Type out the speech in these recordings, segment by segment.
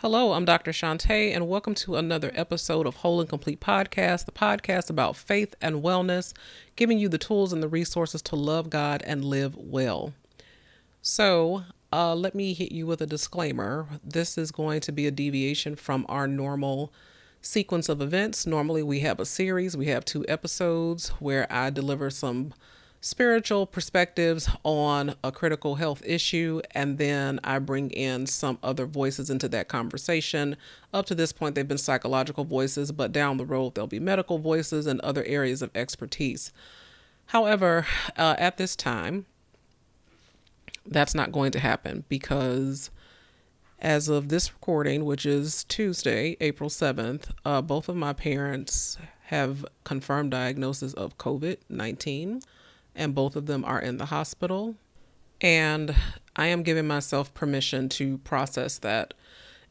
Hello, I'm Dr. Shantae, and welcome to another episode of Whole and Complete Podcast, the podcast about faith and wellness, giving you the tools and the resources to love God and live well. So let me hit you with a disclaimer. This is going to be a deviation from our normal sequence of events. Normally we have a series, we have 2 episodes where I deliver some spiritual perspectives on a critical health issue, and then I bring in some other voices into that conversation. Up to this point, they've been psychological voices, but down the road, there'll be medical voices and other areas of expertise. However, at this time, that's not going to happen because as of this recording, which is Tuesday, April 7th, both of my parents have confirmed diagnosis of COVID-19. And both of them are in the hospital. And I am giving myself permission to process that.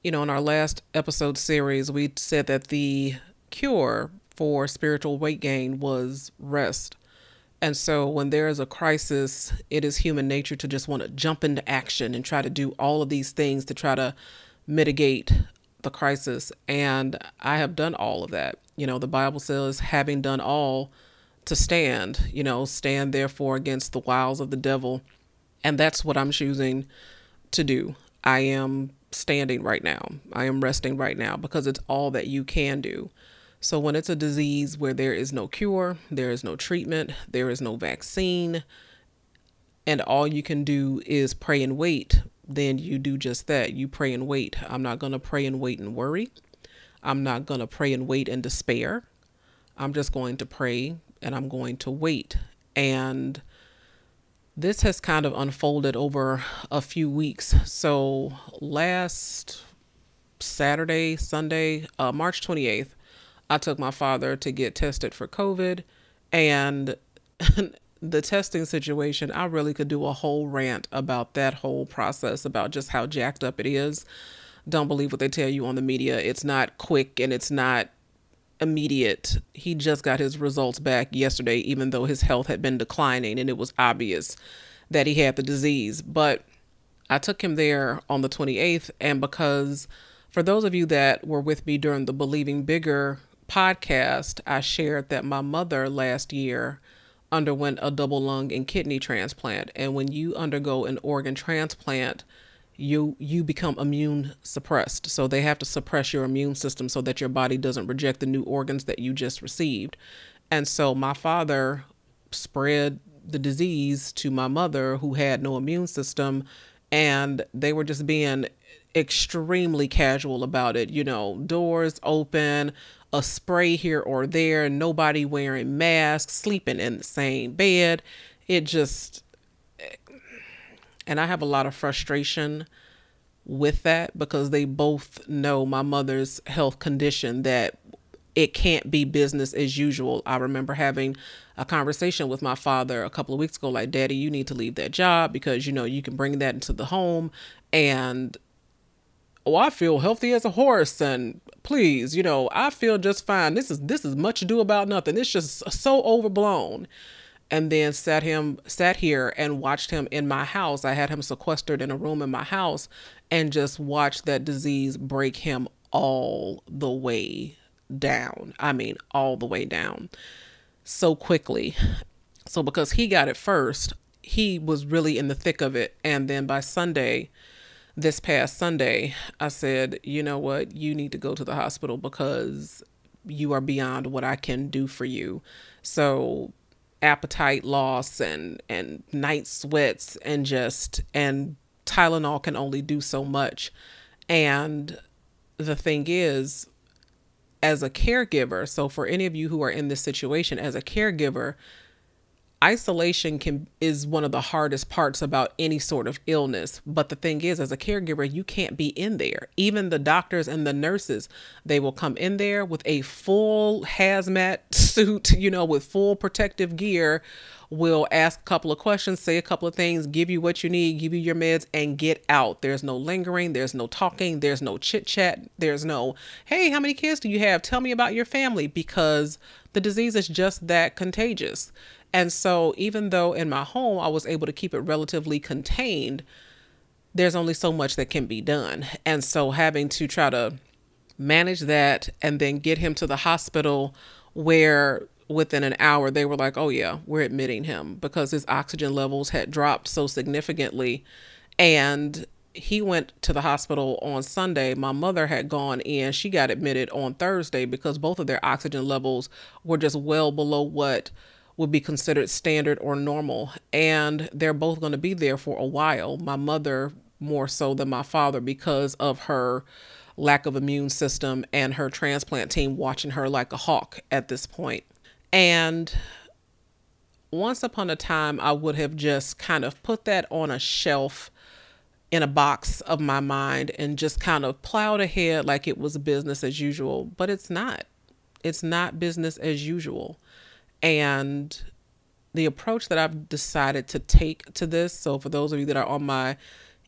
You know, in our last episode series, we said that the cure for spiritual weight gain was rest. And so when there is a crisis, it is human nature to just want to jump into action and try to do all of these things to try to mitigate the crisis. And I have done all of that. You know, the Bible says, having done all, to stand, you know, stand therefore against the wiles of the devil. And that's what I'm choosing to do. I am standing right now. I am resting right now because it's all that you can do. So when it's a disease where there is no cure, there is no treatment, there is no vaccine, and all you can do is pray and wait, then you do just that. You pray and wait. I'm not going to pray and wait and worry. I'm not going to pray and wait and despair. I'm just going to pray and I'm going to wait. And this has kind of unfolded over a few weeks. So last Saturday, Sunday, March 28th, I took my father to get tested for COVID. And the testing situation, I really could do a whole rant about that whole process, about just how jacked up it is. Don't believe what they tell you on the media. It's not quick and it's not immediate. He just got his results back yesterday, even though his health had been declining and it was obvious that he had the disease. But I took him there on the 28th. And because for those of you that were with me during the Believing Bigger podcast, I shared that my mother last year underwent a double lung and kidney transplant. And when you undergo an organ transplant, you become immune suppressed. So they have to suppress your immune system so that your body doesn't reject the new organs that you just received. And so my father spread the disease to my mother, who had no immune system, and they were just being extremely casual about it. You know, doors open, a spray here or there, nobody wearing masks, sleeping in the same bed. And I have a lot of frustration with that because they both know my mother's health condition, that it can't be business as usual. I remember having a conversation with my father a couple of weeks ago, like, Daddy, you need to leave that job because, you know, you can bring that into the home. And, oh, I feel healthy as a horse. And please, you know, I feel just fine. This is much ado about nothing. It's just so overblown. And then sat here and watched him in my house. I had him sequestered in a room in my house and just watched that disease break him all the way down. I mean, all the way down so quickly. So because he got it first, he was really in the thick of it. And then by Sunday, this past Sunday, I said, you know what, you need to go to the hospital because you are beyond what I can do for you. So appetite loss and night sweats and Tylenol can only do so much. And the thing is, as a caregiver, so for any of you who are in this situation, as a caregiver, isolation is one of the hardest parts about any sort of illness. But the thing is, as a caregiver, you can't be in there. Even the doctors and the nurses, they will come in there with a full hazmat suit, you know, with full protective gear, will ask a couple of questions, say a couple of things, give you what you need, give you your meds, and get out. There's no lingering. There's no talking. There's no chit chat. There's no, hey, how many kids do you have? Tell me about your family, because the disease is just that contagious. And so even though in my home, I was able to keep it relatively contained, there's only so much that can be done. And so having to try to manage that and then get him to the hospital, where within an hour they were like, oh yeah, we're admitting him, because his oxygen levels had dropped so significantly. And he went to the hospital on Sunday. My mother had gone in. She got admitted on Thursday because both of their oxygen levels were just well below what would be considered standard or normal. And they're both going to be there for a while. My mother more so than my father, because of her lack of immune system and her transplant team watching her like a hawk at this point. And once upon a time, I would have just kind of put that on a shelf in a box of my mind and just kind of plowed ahead like it was business as usual, but it's not. It's not business as usual. And the approach that I've decided to take to this, so for those of you that are on my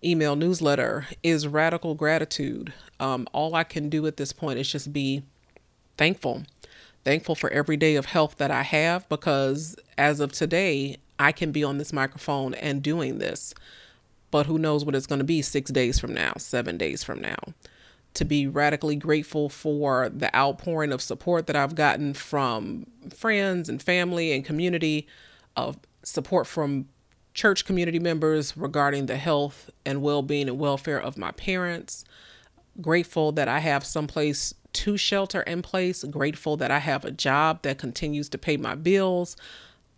email newsletter, is radical gratitude. All I can do at this point is just be thankful for every day of health that I have, because as of today, I can be on this microphone and doing this, but who knows what it's going to be 6 days from now, 7 days from now. To be radically grateful for the outpouring of support that I've gotten from friends and family and community, of support from church community members regarding the health and well-being and welfare of my parents. Grateful that I have someplace to shelter in place. Grateful that I have a job that continues to pay my bills.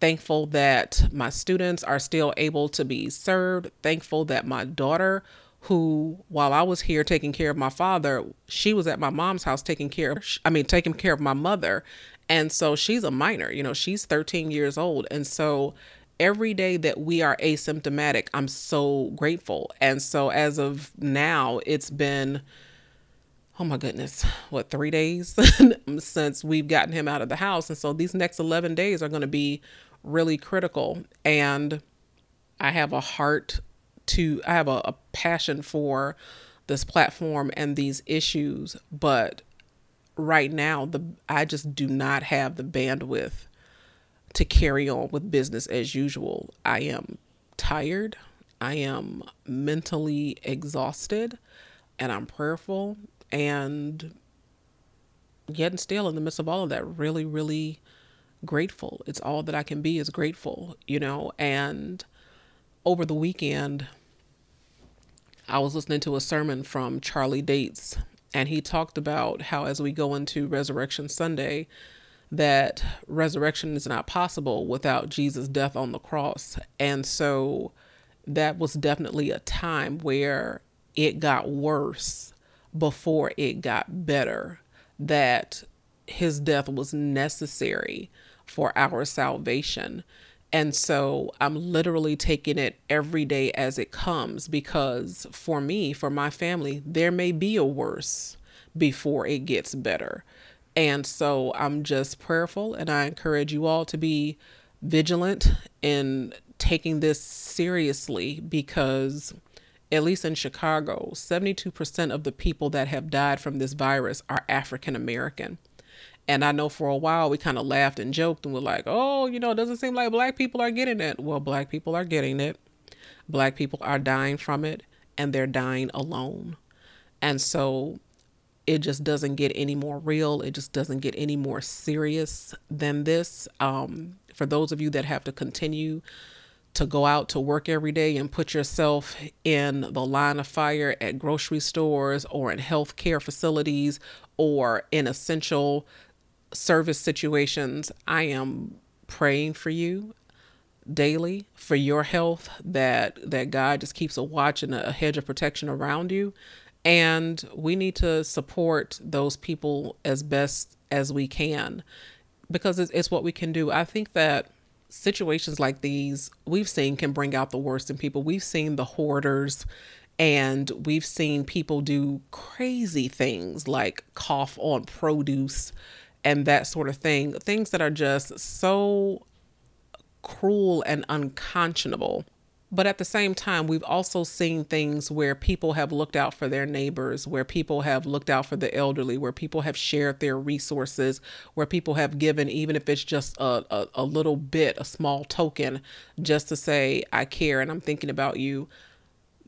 Thankful that my students are still able to be served. Thankful that my daughter, who while I was here taking care of my father, she was at my mom's house taking care of my mother. And so she's a minor, she's 13 years old. And so every day that we are asymptomatic, I'm so grateful. And so as of now, it's been, oh my goodness, 3 days since we've gotten him out of the house. And so these next 11 days are going to be really critical. And I have a passion for this platform and these issues. But right now, I just do not have the bandwidth to carry on with business as usual. I am tired. I am mentally exhausted, and I'm prayerful, and yet and still in the midst of all of that, really, really grateful. It's all that I can be is grateful, and over the weekend, I was listening to a sermon from Charlie Dates, and he talked about how as we go into Resurrection Sunday, that resurrection is not possible without Jesus' death on the cross. And so that was definitely a time where it got worse before it got better, that his death was necessary for our salvation. And so I'm literally taking it every day as it comes, because for me, for my family, there may be a worse before it gets better. And so I'm just prayerful, and I encourage you all to be vigilant in taking this seriously, because at least in Chicago, 72% of the people that have died from this virus are African American. And I know for a while we kind of laughed and joked and were like, oh, it doesn't seem like Black people are getting it. Well, Black people are getting it. Black people are dying from it, and they're dying alone. And so it just doesn't get any more real. It just doesn't get any more serious than this. For those of you that have to continue to go out to work every day and put yourself in the line of fire at grocery stores or in healthcare facilities or in essential service situations, I am praying for you daily, for your health, that God just keeps a watch and a hedge of protection around you. And we need to support those people as best as we can, because it's what we can do. I think that situations like these we've seen can bring out the worst in people. We've seen the hoarders, and we've seen people do crazy things like cough on produce and that sort of thing. Things that are just so cruel and unconscionable. But at the same time, we've also seen things where people have looked out for their neighbors, where people have looked out for the elderly, where people have shared their resources, where people have given, even if it's just a little bit, a small token, just to say, I care and I'm thinking about you.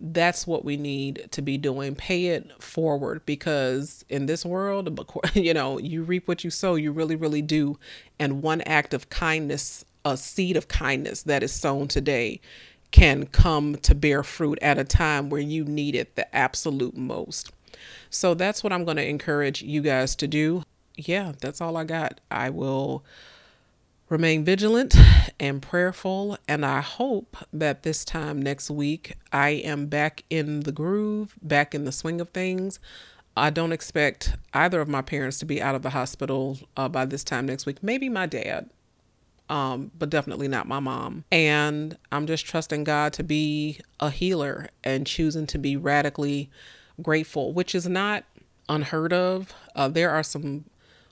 that's what we need to be doing. Pay it forward, because in this world, you know, you reap what you sow. You really, really do. And one act of kindness, a seed of kindness that is sown today, can come to bear fruit at a time where you need it the absolute most. So that's what I'm going to encourage you guys to do. Yeah, that's all I got. I will remain vigilant and prayerful, and I hope that this time next week I am back in the groove, back in the swing of things. I don't expect either of my parents to be out of the hospital by this time next week. Maybe my dad, but definitely not my mom. And I'm just trusting God to be a healer and choosing to be radically grateful, which is not unheard of. There are some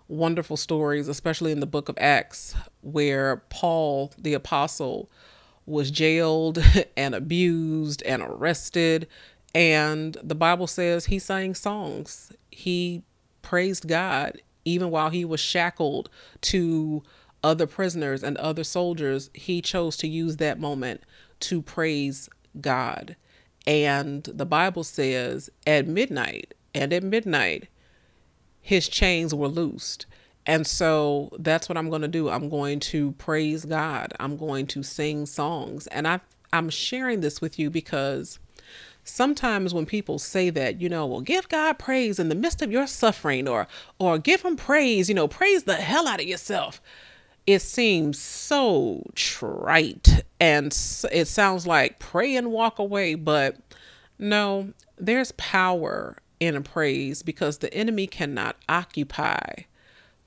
wonderful stories, especially in the book of Acts, where Paul, the apostle, was jailed and abused and arrested. And the Bible says he sang songs. He praised God even while he was shackled to other prisoners and other soldiers. He chose to use that moment to praise God. And the Bible says at midnight, his chains were loosed. And so that's what I'm going to do. I'm going to praise God. I'm going to sing songs. And I'm sharing this with you because sometimes when people say that, you know, well, give God praise in the midst of your suffering, or give him praise, you know, praise the hell out of yourself. It seems so trite, and it sounds like pray and walk away. But no, there's power in a praise, because the enemy cannot occupy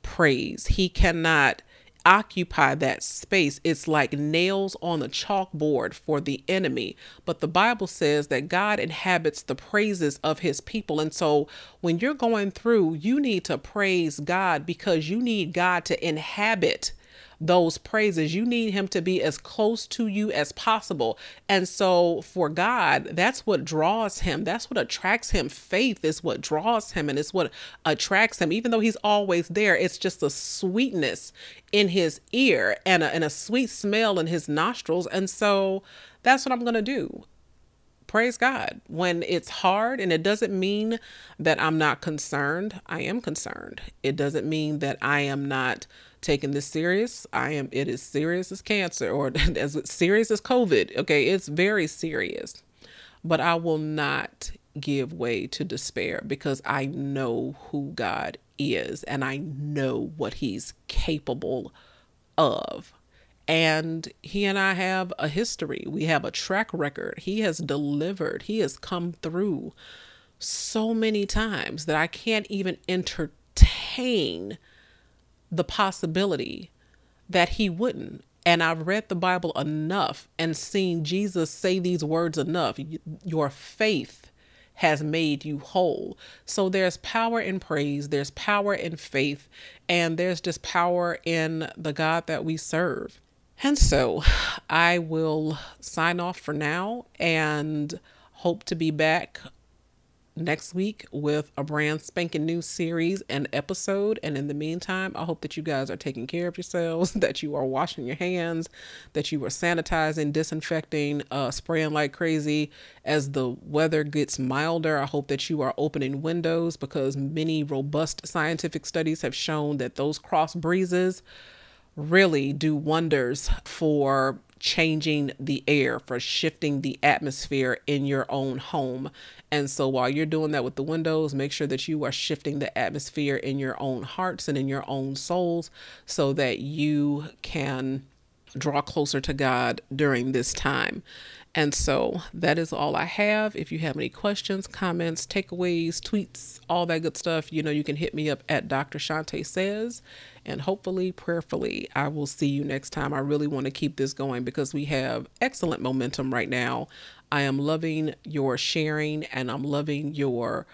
praise. He cannot occupy that space. It's like nails on the chalkboard for the enemy. But the Bible says that God inhabits the praises of his people. And so when you're going through, you need to praise God, because you need God to inhabit those praises. You need him to be as close to you as possible. And so for God, that's what draws him. That's what attracts him. Faith is what draws him, and it's what attracts him. Even though he's always there, it's just a sweetness in his ear and a sweet smell in his nostrils. And so that's what I'm going to do. Praise God when it's hard. And it doesn't mean that I'm not concerned. I am concerned. It doesn't mean that I am not taking this serious. It is serious as cancer, or as serious as COVID. Okay. It's very serious, but I will not give way to despair, because I know who God is and I know what he's capable of. And he and I have a history. We have a track record. He has delivered. He has come through so many times that I can't even entertain the possibility that he wouldn't. And I've read the Bible enough and seen Jesus say these words enough. Your faith has made you whole. So there's power in praise, there's power in faith, and there's just power in the God that we serve. And so I will sign off for now and hope to be back next week with a brand spanking new series and episode. And in the meantime, I hope that you guys are taking care of yourselves, that you are washing your hands, that you are sanitizing, disinfecting, spraying like crazy. As the weather gets milder, I hope that you are opening windows, because many robust scientific studies have shown that those cross breezes really do wonders for changing the air, for shifting the atmosphere in your own home. And so while you're doing that with the windows, make sure that you are shifting the atmosphere in your own hearts and in your own souls, so that you can draw closer to God during this time. And so that is all I have. If you have any questions, comments, takeaways, tweets, all that good stuff, you know, you can hit me up at Dr. Shantae Says, and hopefully, prayerfully, I will see you next time. I really want to keep this going, because we have excellent momentum right now. I am loving your sharing, and I'm loving your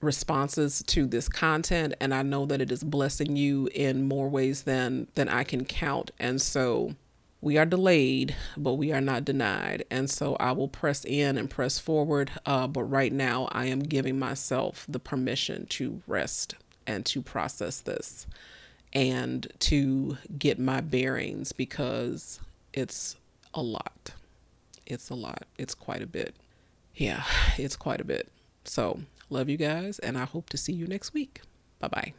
responses to this content. And I know that it is blessing you in more ways than I can count. And so we are delayed, but we are not denied. And so I will press in and press forward. But right now I am giving myself the permission to rest and to process this and to get my bearings, because it's a lot. It's quite a bit. yeah, it's quite a bit. So love you guys, and I hope to see you next week. Bye-bye.